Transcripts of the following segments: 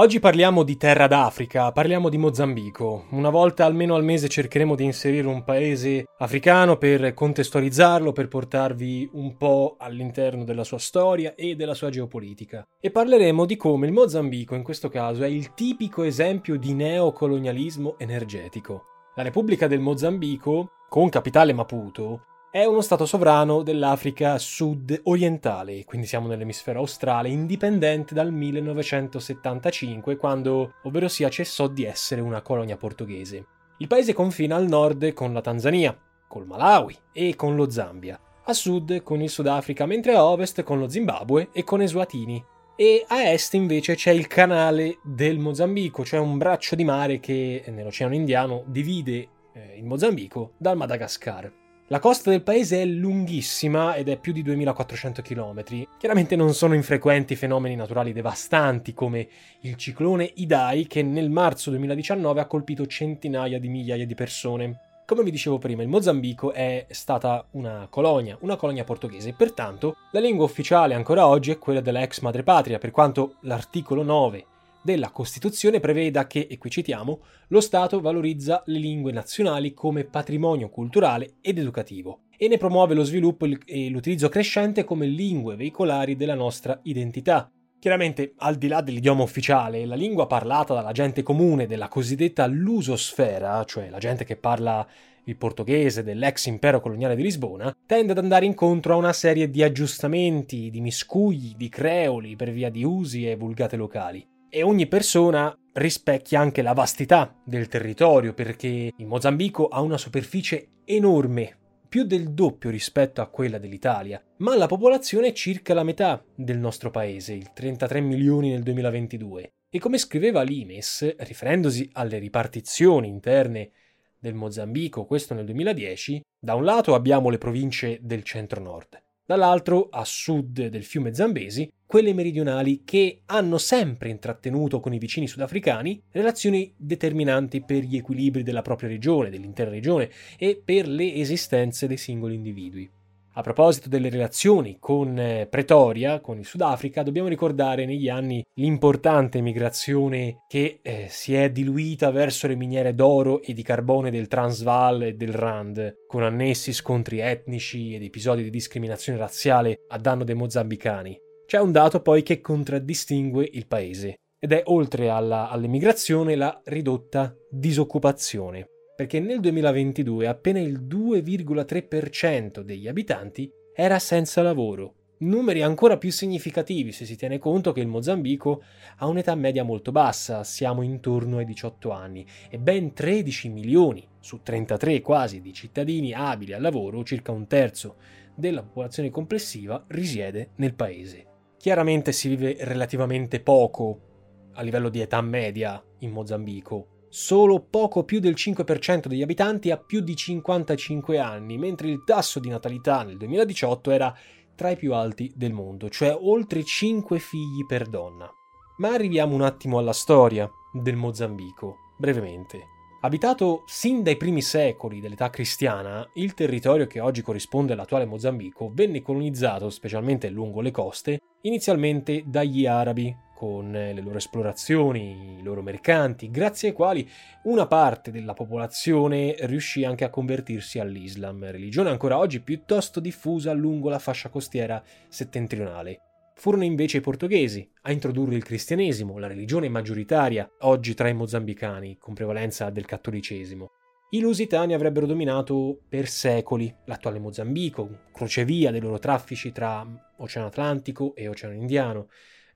Oggi parliamo di terra d'Africa, parliamo di Mozambico. Una volta almeno al mese cercheremo di inserire un paese africano per contestualizzarlo, per portarvi un po' all'interno della sua storia e della sua geopolitica. E parleremo di come il Mozambico, in questo caso, è il tipico esempio di neocolonialismo energetico. La Repubblica del Mozambico, con capitale Maputo, è uno stato sovrano dell'Africa sud-orientale, quindi siamo nell'emisfero australe, indipendente dal 1975, quando, ovvero sia, cessò di essere una colonia portoghese. Il paese confina al nord con la Tanzania, col Malawi e con lo Zambia, a sud con il Sudafrica, mentre a ovest con lo Zimbabwe e con Eswatini. E a est invece c'è il canale del Mozambico, cioè un braccio di mare che nell'Oceano Indiano divide il Mozambico dal Madagascar. La costa del paese è lunghissima ed è più di 2400 km. Chiaramente non sono infrequenti fenomeni naturali devastanti come il ciclone Idai che nel marzo 2019 ha colpito centinaia di migliaia di persone. Come vi dicevo prima, il Mozambico è stata una colonia portoghese, e pertanto la lingua ufficiale ancora oggi è quella della ex madrepatria, per quanto l'articolo 9 della Costituzione preveda che, e qui citiamo, lo Stato valorizza le lingue nazionali come patrimonio culturale ed educativo e ne promuove lo sviluppo e l'utilizzo crescente come lingue veicolari della nostra identità. Chiaramente, al di là dell'idioma ufficiale, la lingua parlata dalla gente comune della cosiddetta lusosfera, cioè la gente che parla il portoghese dell'ex impero coloniale di Lisbona, tende ad andare incontro a una serie di aggiustamenti, di miscugli, di creoli per via di usi e vulgate locali. E ogni persona rispecchia anche la vastità del territorio, perché il Mozambico ha una superficie enorme, più del doppio rispetto a quella dell'Italia, ma la popolazione è circa la metà del nostro paese, il 33 milioni nel 2022. E come scriveva Limes, riferendosi alle ripartizioni interne del Mozambico, questo nel 2010, da un lato abbiamo le province del centro-nord, dall'altro, a sud del fiume Zambesi, quelle meridionali che hanno sempre intrattenuto con i vicini sudafricani relazioni determinanti per gli equilibri della propria regione, dell'intera regione e per le esistenze dei singoli individui. A proposito delle relazioni con Pretoria, con il Sudafrica, dobbiamo ricordare negli anni l'importante migrazione che si è diluita verso le miniere d'oro e di carbone del Transvaal e del Rand, con annessi scontri etnici ed episodi di discriminazione razziale a danno dei mozambicani. C'è un dato poi che contraddistingue il paese, ed è oltre all'emigrazione la ridotta disoccupazione. Perché nel 2022 appena il 2,3% degli abitanti era senza lavoro, numeri ancora più significativi se si tiene conto che il Mozambico ha un'età media molto bassa, siamo intorno ai 18 anni, e ben 13 milioni su 33 quasi di cittadini abili al lavoro, circa un terzo della popolazione complessiva, risiede nel paese. Chiaramente si vive relativamente poco a livello di età media in Mozambico. Solo poco più del 5% degli abitanti ha più di 55 anni, mentre il tasso di natalità nel 2018 era tra i più alti del mondo, cioè oltre 5 figli per donna. Ma arriviamo un attimo alla storia del Mozambico, brevemente. Abitato sin dai primi secoli dell'età cristiana, il territorio che oggi corrisponde all'attuale Mozambico venne colonizzato, specialmente lungo le coste, inizialmente dagli arabi, con le loro esplorazioni, i loro mercanti, grazie ai quali una parte della popolazione riuscì anche a convertirsi all'Islam, religione ancora oggi piuttosto diffusa lungo la fascia costiera settentrionale. Furono invece i portoghesi a introdurre il cristianesimo, la religione maggioritaria oggi tra i mozambicani, con prevalenza del cattolicesimo. I lusitani avrebbero dominato per secoli l'attuale Mozambico, crocevia dei loro traffici tra Oceano Atlantico e Oceano Indiano,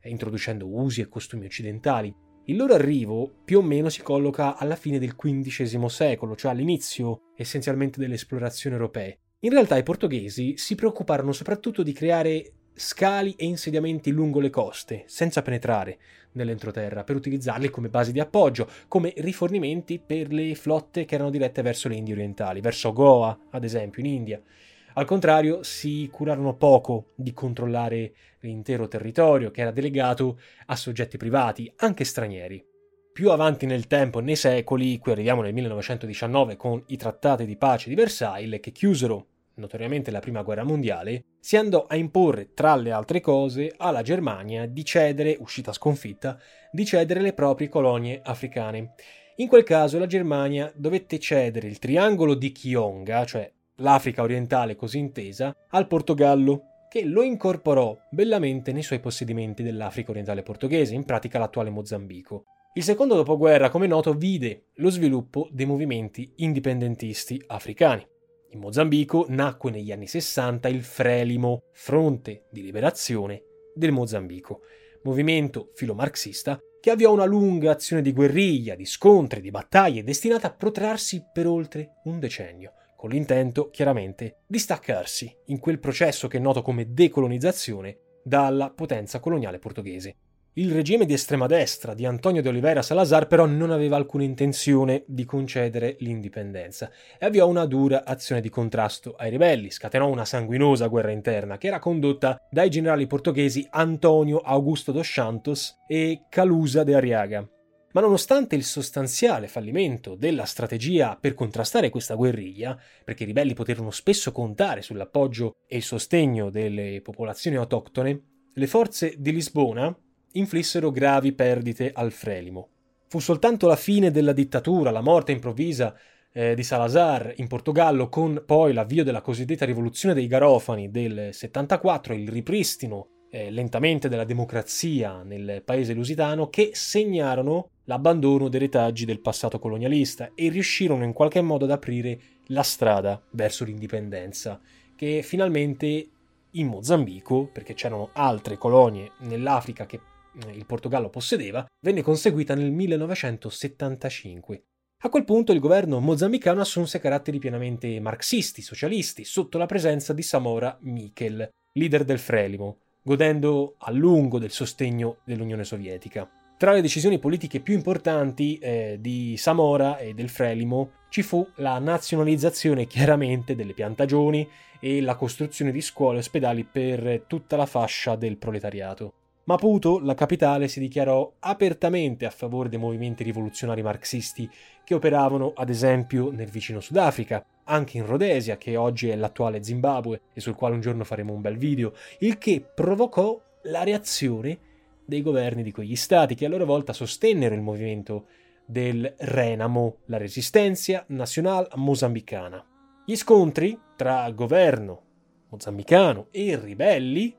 introducendo usi e costumi occidentali. Il loro arrivo più o meno si colloca alla fine del XV secolo, cioè all'inizio essenzialmente delle esplorazioni europee. In realtà i portoghesi si preoccuparono soprattutto di creare scali e insediamenti lungo le coste, senza penetrare nell'entroterra, per utilizzarli come basi di appoggio, come rifornimenti per le flotte che erano dirette verso le Indie orientali, verso Goa, ad esempio, in India. Al contrario, si curarono poco di controllare l'intero territorio, che era delegato a soggetti privati, anche stranieri. Più avanti nel tempo, nei secoli, qui arriviamo nel 1919 con i trattati di pace di Versailles, che chiusero notoriamente la prima guerra mondiale, si andò a imporre, tra le altre cose, alla Germania di cedere, uscita sconfitta, di cedere le proprie colonie africane. In quel caso la Germania dovette cedere il triangolo di Kionga, cioè l'Africa orientale così intesa, al Portogallo, che lo incorporò bellamente nei suoi possedimenti dell'Africa orientale portoghese, in pratica l'attuale Mozambico. Il secondo dopoguerra, come noto, vide lo sviluppo dei movimenti indipendentisti africani. In Mozambico nacque negli anni 60 il Frelimo, Fronte di Liberazione del Mozambico, movimento filomarxista che avviò una lunga azione di guerriglia, di scontri, di battaglie destinata a protrarsi per oltre un decennio, con l'intento, chiaramente, di staccarsi in quel processo che è noto come decolonizzazione dalla potenza coloniale portoghese. Il regime di estrema destra di Antonio de Oliveira Salazar però non aveva alcuna intenzione di concedere l'indipendenza e avviò una dura azione di contrasto ai ribelli, scatenò una sanguinosa guerra interna che era condotta dai generali portoghesi Antonio Augusto dos Santos e Calusa de Arriaga. Ma nonostante il sostanziale fallimento della strategia per contrastare questa guerriglia, perché i ribelli poterono spesso contare sull'appoggio e il sostegno delle popolazioni autoctone, le forze di Lisbona inflissero gravi perdite al Frelimo. Fu soltanto la fine della dittatura, la morte improvvisa di Salazar in Portogallo, con poi l'avvio della cosiddetta rivoluzione dei garofani del 74, il ripristino lentamente della democrazia nel paese lusitano, che segnarono l'abbandono dei retaggi del passato colonialista e riuscirono in qualche modo ad aprire la strada verso l'indipendenza, che finalmente in Mozambico, perché c'erano altre colonie nell'Africa che il Portogallo possedeva, venne conseguita nel 1975. A quel punto il governo mozambicano assunse caratteri pienamente marxisti, socialisti, sotto la presenza di Samora Machel, leader del Frelimo, godendo a lungo del sostegno dell'Unione Sovietica. Tra le decisioni politiche più importanti di Samora e del Frelimo ci fu la nazionalizzazione, chiaramente, delle piantagioni e la costruzione di scuole e ospedali per tutta la fascia del proletariato. Maputo, la capitale, si dichiarò apertamente a favore dei movimenti rivoluzionari marxisti che operavano ad esempio nel vicino Sudafrica, anche in Rhodesia, che oggi è l'attuale Zimbabwe e sul quale un giorno faremo un bel video, il che provocò la reazione dei governi di quegli stati, che a loro volta sostennero il movimento del Renamo, la resistenza nazionale mozambicana. Gli scontri tra governo mozambicano e ribelli.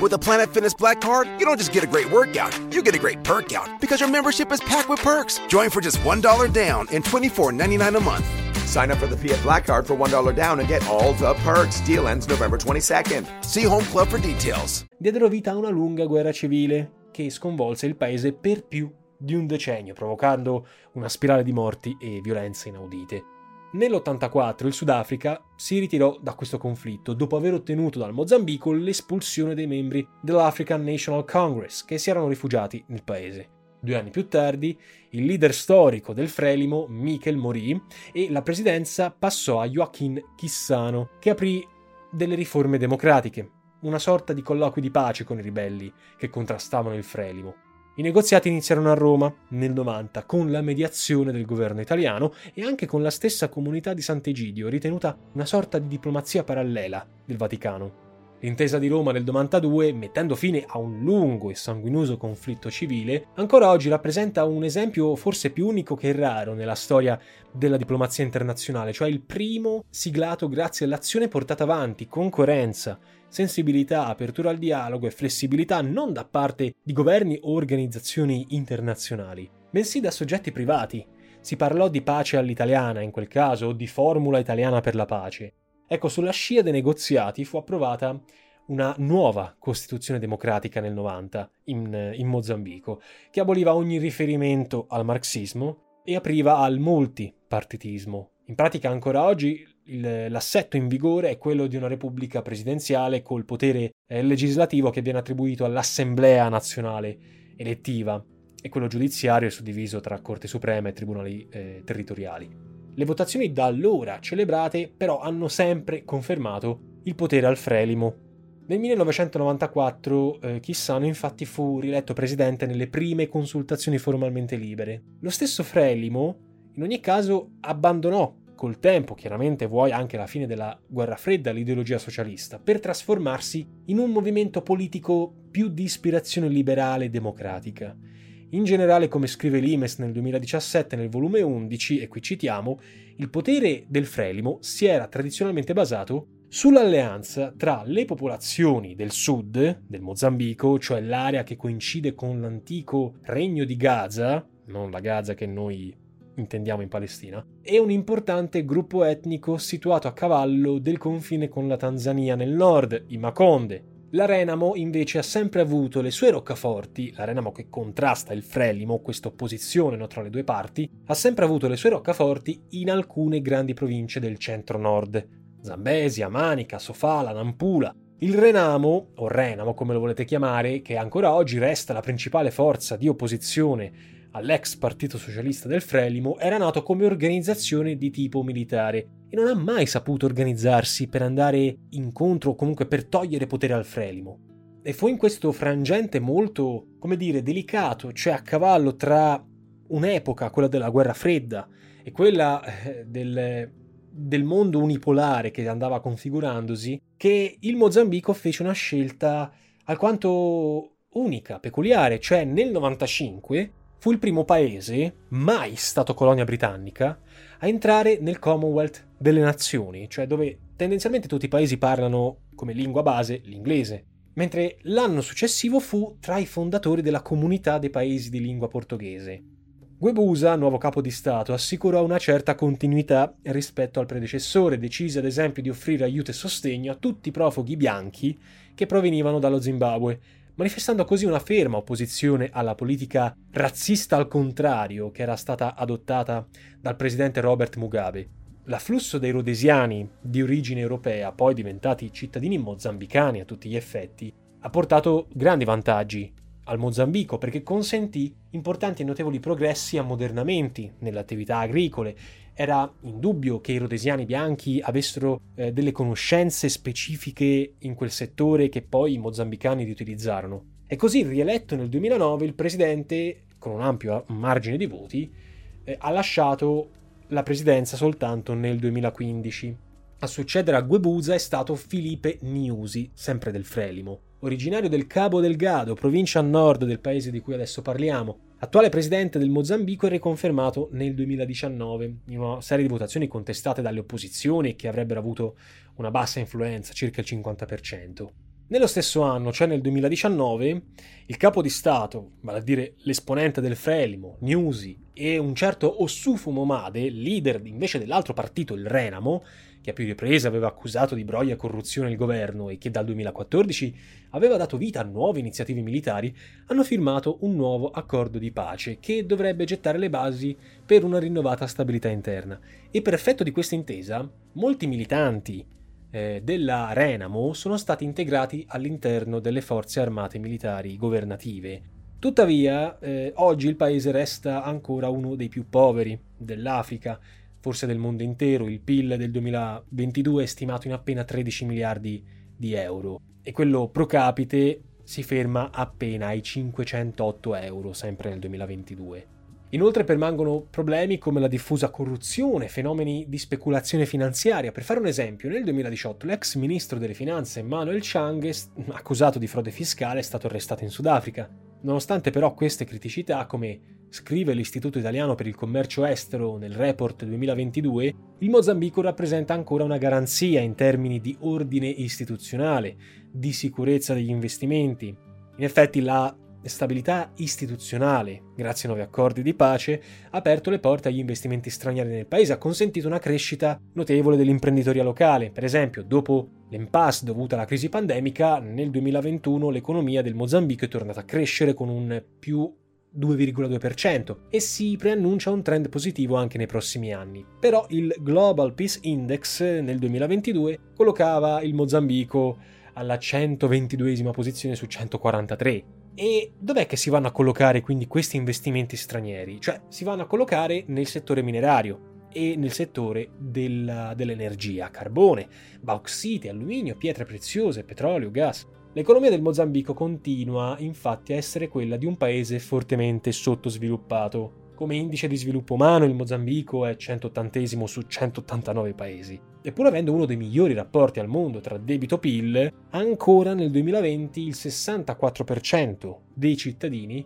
With a Planet Fitness Black Card, you don't just get a great workout, you get a great perk out, because your membership is packed with perks. Join for just $1 down and $24.99 a month. Sign up for the Fiat Black Card for $1 down and get all the perks. Deal ends November 22nd. See Home Club for details. Diedero vita a una lunga guerra civile che sconvolse il paese per più di un decennio, provocando una spirale di morti e violenze inaudite. Nell'84 il Sudafrica si ritirò da questo conflitto dopo aver ottenuto dal Mozambico l'espulsione dei membri dell'African National Congress che si erano rifugiati nel paese. 2 anni più tardi il leader storico del Frelimo, Machel, morì e la presidenza passò a Joaquim Chissano, che aprì delle riforme democratiche, una sorta di colloqui di pace con i ribelli che contrastavano il Frelimo. I negoziati iniziarono a Roma nel 90 con la mediazione del governo italiano e anche con la stessa comunità di Sant'Egidio, ritenuta una sorta di diplomazia parallela del Vaticano. L'intesa di Roma del 92, mettendo fine a un lungo e sanguinoso conflitto civile, ancora oggi rappresenta un esempio forse più unico che raro nella storia della diplomazia internazionale, cioè il primo siglato grazie all'azione portata avanti con coerenza, sensibilità, apertura al dialogo e flessibilità non da parte di governi o organizzazioni internazionali, bensì da soggetti privati. Si parlò di pace all'italiana in quel caso, o di formula italiana per la pace. Ecco, sulla scia dei negoziati fu approvata una nuova Costituzione democratica nel 90 in Mozambico, che aboliva ogni riferimento al marxismo e apriva al multipartitismo. In pratica ancora oggi l'assetto in vigore è quello di una repubblica presidenziale col potere legislativo che viene attribuito all'Assemblea nazionale elettiva e quello giudiziario è suddiviso tra Corte Suprema e tribunali territoriali. Le votazioni da allora celebrate però hanno sempre confermato il potere al Frelimo. Nel 1994 Chissano infatti fu rieletto presidente nelle prime consultazioni formalmente libere. Lo stesso Frelimo in ogni caso abbandonò col tempo, chiaramente vuoi anche alla fine della Guerra Fredda, l'ideologia socialista per trasformarsi in un movimento politico più di ispirazione liberale e democratica. In generale, come scrive Limes nel 2017 nel volume 11, e qui citiamo, il potere del Frelimo si era tradizionalmente basato sull'alleanza tra le popolazioni del sud, del Mozambico, cioè l'area che coincide con l'antico regno di Gaza, non la Gaza che noi intendiamo in Palestina, e un importante gruppo etnico situato a cavallo del confine con la Tanzania nel nord, i Maconde. La Renamo invece ha sempre avuto le sue roccaforti, la Renamo che contrasta il Frelimo, questa opposizione tra le due parti, ha sempre avuto le sue roccaforti in alcune grandi province del centro-nord, Zambesia, Manica, Sofala, Nampula. Il Renamo, o Renamo come lo volete chiamare, che ancora oggi resta la principale forza di opposizione all'ex partito socialista del Frelimo, era nato come organizzazione di tipo militare e non ha mai saputo organizzarsi per andare incontro o comunque per togliere potere al Frelimo. E fu in questo frangente molto, come dire, delicato, cioè a cavallo tra un'epoca, quella della Guerra Fredda, e quella del mondo unipolare che andava configurandosi, che il Mozambico fece una scelta alquanto unica, peculiare, cioè nel 95 fu il primo paese, mai stato colonia britannica, a entrare nel Commonwealth delle Nazioni, cioè dove tendenzialmente tutti i paesi parlano come lingua base l'inglese, mentre l'anno successivo fu tra i fondatori della Comunità dei Paesi di Lingua Portoghese. Guebuza, nuovo capo di Stato, assicurò una certa continuità rispetto al predecessore, decise ad esempio di offrire aiuto e sostegno a tutti i profughi bianchi che provenivano dallo Zimbabwe, manifestando così una ferma opposizione alla politica razzista al contrario che era stata adottata dal presidente Robert Mugabe. L'afflusso dei rodesiani di origine europea, poi diventati cittadini mozambicani a tutti gli effetti, ha portato grandi vantaggi al Mozambico perché consentì importanti e notevoli progressi e ammodernamenti nell'attività agricole. Era indubbio che i rodesiani bianchi avessero delle conoscenze specifiche in quel settore che poi i mozambicani riutilizzarono. E così, rieletto nel 2009, il presidente, con un ampio margine di voti, ha lasciato la presidenza soltanto nel 2015. A succedere a Guebuza è stato Filipe Nyusi, sempre del Frelimo, originario del Cabo Delgado, provincia a nord del paese di cui adesso parliamo, attuale presidente del Mozambico e riconfermato nel 2019 in una serie di votazioni contestate dalle opposizioni che avrebbero avuto una bassa influenza, circa il 50%. Nello stesso anno, cioè nel 2019, il capo di Stato, vale a dire l'esponente del Frelimo, Nyusi, e un certo Osufu Momade, leader invece dell'altro partito, il Renamo, che a più riprese aveva accusato di broglia e corruzione il governo e che dal 2014 aveva dato vita a nuove iniziative militari, hanno firmato un nuovo accordo di pace che dovrebbe gettare le basi per una rinnovata stabilità interna. E per effetto di questa intesa, molti militanti della Renamo sono stati integrati all'interno delle forze armate militari governative. Tuttavia, oggi il paese resta ancora uno dei più poveri dell'Africa, forse del mondo intero. Il PIL del 2022 è stimato in appena 13 miliardi di euro e quello pro capite si ferma appena ai 508 euro, sempre nel 2022. Inoltre permangono problemi come la diffusa corruzione, fenomeni di speculazione finanziaria. Per fare un esempio, nel 2018 l'ex ministro delle finanze Manuel Chang, accusato di frode fiscale, è stato arrestato in Sudafrica. Nonostante però queste criticità, come scrive l'Istituto Italiano per il Commercio Estero nel report 2022, il Mozambico rappresenta ancora una garanzia in termini di ordine istituzionale, di sicurezza degli investimenti. In effetti la stabilità istituzionale, grazie ai 9 accordi di pace, ha aperto le porte agli investimenti stranieri nel paese, ha consentito una crescita notevole dell'imprenditoria locale. Per esempio, dopo l'impasse dovuta alla crisi pandemica, nel 2021 l'economia del Mozambico è tornata a crescere con un più 2,2% e si preannuncia un trend positivo anche nei prossimi anni. Però il Global Peace Index nel 2022 collocava il Mozambico alla 122esima posizione su 143. E dov'è che si vanno a collocare quindi questi investimenti stranieri? Cioè si vanno a collocare nel settore minerario e nel settore dell'energia, carbone, bauxite, alluminio, pietre preziose, petrolio, gas. L'economia del Mozambico continua infatti a essere quella di un paese fortemente sottosviluppato. Come indice di sviluppo umano il Mozambico è 180esimo su 189 paesi. Eppure avendo uno dei migliori rapporti al mondo tra debito-PIL, ancora nel 2020 il 64% dei cittadini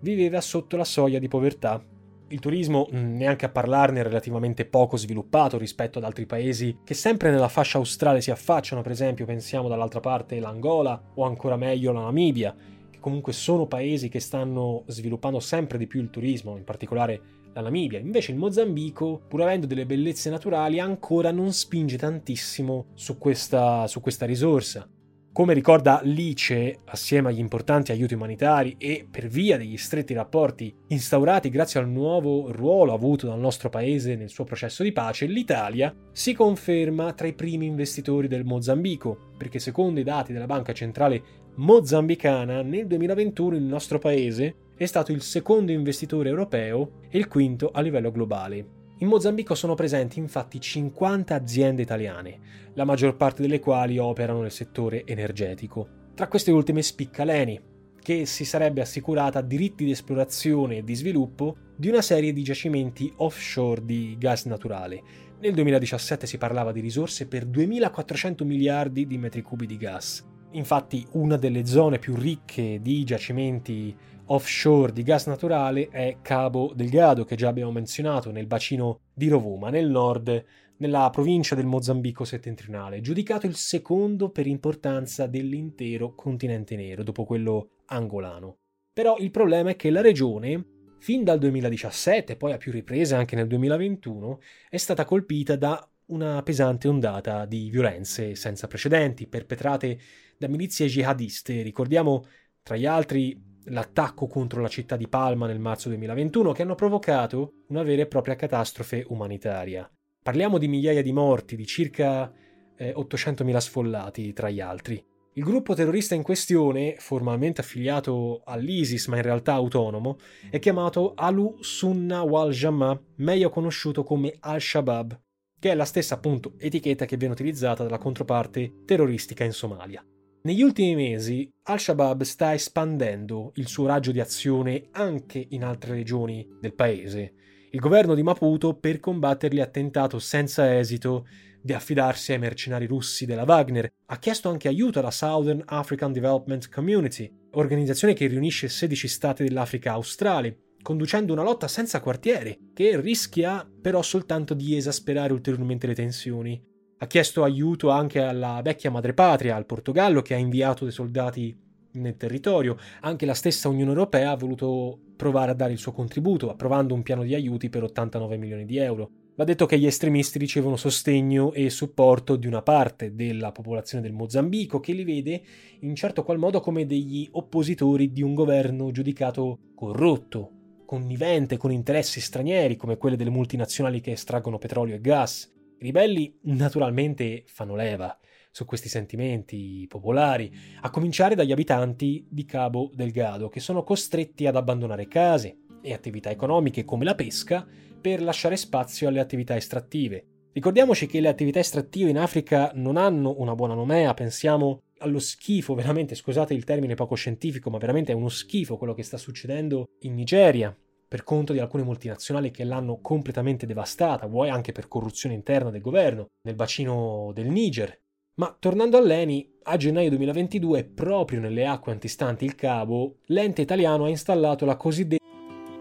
viveva sotto la soglia di povertà. Il turismo, neanche a parlarne, è relativamente poco sviluppato rispetto ad altri paesi che sempre nella fascia australe si affacciano, per esempio pensiamo dall'altra parte l'Angola o ancora meglio la Namibia, che comunque sono paesi che stanno sviluppando sempre di più il turismo, in particolare la Namibia. Invece il Mozambico, pur avendo delle bellezze naturali, ancora non spinge tantissimo su questa risorsa. Come ricorda l'ICE, assieme agli importanti aiuti umanitari e per via degli stretti rapporti instaurati grazie al nuovo ruolo avuto dal nostro paese nel suo processo di pace, l'Italia si conferma tra i primi investitori del Mozambico, perché secondo i dati della Banca Centrale Mozambicana nel 2021 il nostro paese è stato il secondo investitore europeo e il quinto a livello globale. In Mozambico sono presenti infatti 50 aziende italiane, la maggior parte delle quali operano nel settore energetico. Tra queste ultime spicca l'Eni, che si sarebbe assicurata diritti di esplorazione e di sviluppo di una serie di giacimenti offshore di gas naturale. Nel 2017 si parlava di risorse per 2.400 miliardi di metri cubi di gas. Infatti una delle zone più ricche di giacimenti offshore di gas naturale è Cabo Delgado, che già abbiamo menzionato, nel bacino di Rovuma, nel nord, nella provincia del Mozambico settentrionale, giudicato il secondo per importanza dell'intero continente nero, dopo quello angolano. Però il problema è che la regione, fin dal 2017, poi a più riprese anche nel 2021, è stata colpita da una pesante ondata di violenze senza precedenti, perpetrate da milizie jihadiste. Ricordiamo, tra gli altri, l'attacco contro la città di Palma nel marzo 2021, che hanno provocato una vera e propria catastrofe umanitaria. Parliamo di migliaia di morti, di circa 800.000 sfollati, tra gli altri. Il gruppo terrorista in questione, formalmente affiliato all'ISIS ma in realtà autonomo, è chiamato Alu Sunna wal Jamaa, meglio conosciuto come Al-Shabaab, che è la stessa appunto etichetta che viene utilizzata dalla controparte terroristica in Somalia. Negli ultimi mesi Al-Shabaab sta espandendo il suo raggio di azione anche in altre regioni del paese. Il governo di Maputo, per combatterli, ha tentato senza esito di affidarsi ai mercenari russi della Wagner. Ha chiesto anche aiuto alla Southern African Development Community, organizzazione che riunisce 16 stati dell'Africa australe, conducendo una lotta senza quartiere, che rischia però soltanto di esasperare ulteriormente le tensioni. Ha chiesto aiuto anche alla vecchia madrepatria, al Portogallo, che ha inviato dei soldati nel territorio. Anche la stessa Unione Europea ha voluto provare a dare il suo contributo, approvando un piano di aiuti per 89 milioni di euro. Va detto che gli estremisti ricevono sostegno e supporto di una parte della popolazione del Mozambico, che li vede in certo qual modo come degli oppositori di un governo giudicato corrotto, connivente con interessi stranieri come quelle delle multinazionali che estraggono petrolio e gas. I ribelli naturalmente fanno leva su questi sentimenti popolari, a cominciare dagli abitanti di Cabo Delgado, che sono costretti ad abbandonare case e attività economiche come la pesca per lasciare spazio alle attività estrattive. Ricordiamoci che le attività estrattive in Africa non hanno una buona nomea, pensiamo allo schifo, veramente, scusate il termine poco scientifico, ma veramente è uno schifo quello che sta succedendo in Nigeria per conto di alcune multinazionali che l'hanno completamente devastata, vuoi anche per corruzione interna del governo, nel bacino del Niger. Ma tornando all'ENI, a gennaio 2022, proprio nelle acque antistanti il Cabo, l'ente italiano ha installato la cosiddetta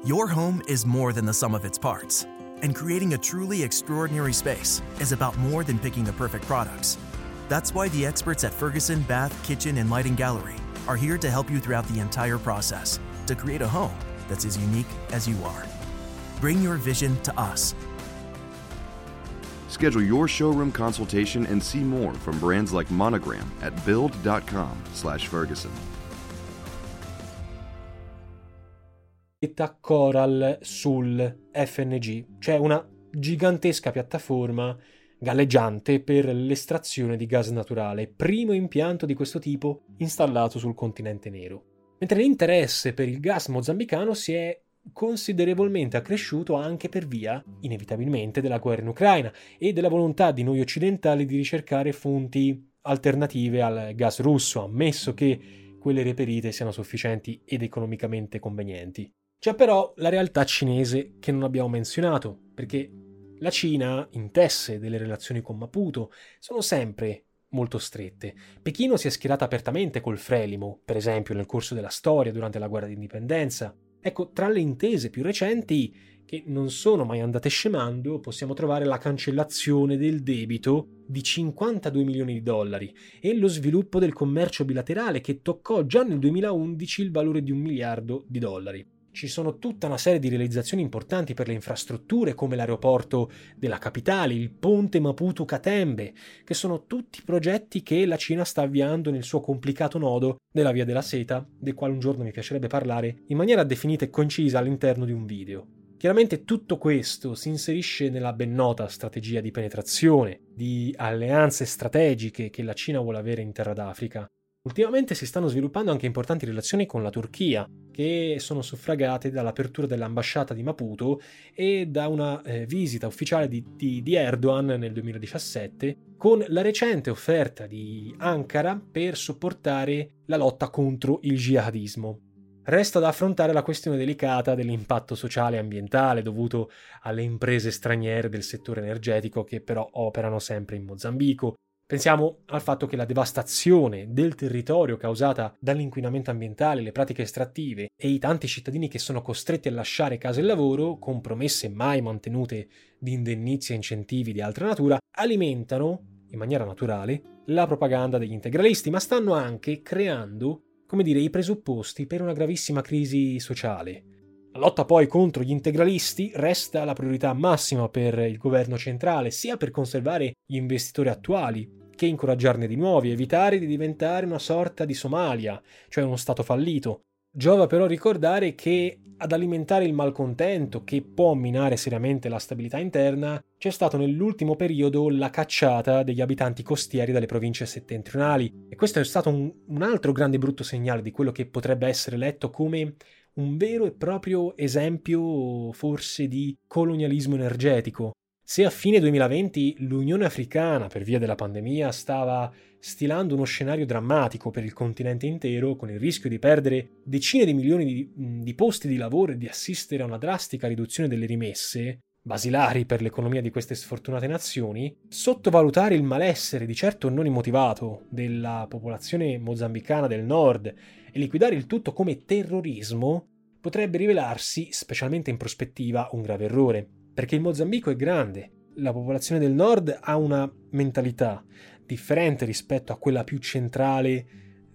Your home is more than the sum of its parts, and creating a truly extraordinary space is about more than picking the perfect products. That's why the experts at Ferguson Bath, Kitchen and Lighting Gallery are here to help you throughout the entire process to create a home that's as unique as you are. Bring your vision to us. Schedule your showroom consultation and see more from brands like Monogram at build.com/Ferguson. Coral sul FNG, cioè una gigantesca piattaforma galleggiante per l'estrazione di gas naturale, primo impianto di questo tipo installato sul continente nero. Mentre l'interesse per il gas mozambicano si è considerevolmente accresciuto anche per via, inevitabilmente, della guerra in Ucraina e della volontà di noi occidentali di ricercare fonti alternative al gas russo, ammesso che quelle reperite siano sufficienti ed economicamente convenienti. C'è però la realtà cinese che non abbiamo menzionato, perché la Cina, in tesse delle relazioni con Maputo, sono sempre molto strette. Pechino si è schierata apertamente col Frelimo, per esempio, nel corso della storia, durante la guerra d'indipendenza. Ecco, tra le intese più recenti, che non sono mai andate scemando, possiamo trovare la cancellazione del debito di $52 milioni e lo sviluppo del commercio bilaterale che toccò già nel 2011 il valore di $1 miliardo. Ci sono tutta una serie di realizzazioni importanti per le infrastrutture, come l'aeroporto della capitale, il ponte Maputo-Catembe, che sono tutti progetti che la Cina sta avviando nel suo complicato nodo della Via della Seta, del quale un giorno mi piacerebbe parlare in maniera definita e concisa all'interno di un video. Chiaramente tutto questo si inserisce nella ben nota strategia di penetrazione, di alleanze strategiche che la Cina vuole avere in terra d'Africa. Ultimamente si stanno sviluppando anche importanti relazioni con la Turchia, che sono suffragate dall'apertura dell'ambasciata di Maputo e da una visita ufficiale di Erdogan nel 2017, con la recente offerta di Ankara per supportare la lotta contro il jihadismo. Resta da affrontare la questione delicata dell'impatto sociale e ambientale dovuto alle imprese straniere del settore energetico che però operano sempre in Mozambico. Pensiamo al fatto che la devastazione del territorio causata dall'inquinamento ambientale, le pratiche estrattive e i tanti cittadini che sono costretti a lasciare casa e lavoro, con promesse mai mantenute di indennizzi e incentivi di altra natura, alimentano, in maniera naturale, la propaganda degli integralisti, ma stanno anche creando, come dire, i presupposti per una gravissima crisi sociale. La lotta poi contro gli integralisti resta la priorità massima per il governo centrale, sia per conservare gli investitori attuali che incoraggiarne di nuovi, evitare di diventare una sorta di Somalia, cioè uno stato fallito. Giova però ricordare che ad alimentare il malcontento, che può minare seriamente la stabilità interna, c'è stato nell'ultimo periodo la cacciata degli abitanti costieri dalle province settentrionali, e questo è stato un altro grande brutto segnale di quello che potrebbe essere letto come un vero e proprio esempio forse di colonialismo energetico. Se a fine 2020 l'Unione Africana, per via della pandemia, stava stilando uno scenario drammatico per il continente intero, con il rischio di perdere decine di milioni di posti di lavoro e di assistere a una drastica riduzione delle rimesse, basilari per l'economia di queste sfortunate nazioni, sottovalutare il malessere di certo non immotivato della popolazione mozambicana del nord e liquidare il tutto come terrorismo potrebbe rivelarsi, specialmente in prospettiva, un grave errore, perché il Mozambico è grande, la popolazione del nord ha una mentalità differente rispetto a quella più centrale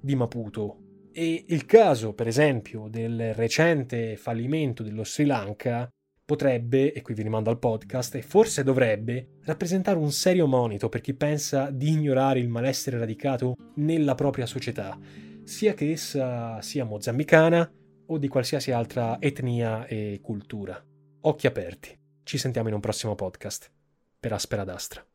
di Maputo. E il caso, per esempio, del recente fallimento dello Sri Lanka potrebbe, e qui vi rimando al podcast, e forse dovrebbe, rappresentare un serio monito per chi pensa di ignorare il malessere radicato nella propria società, sia che essa sia mozambicana o di qualsiasi altra etnia e cultura. Occhi aperti. Ci sentiamo in un prossimo podcast. Per Aspera d'Astra.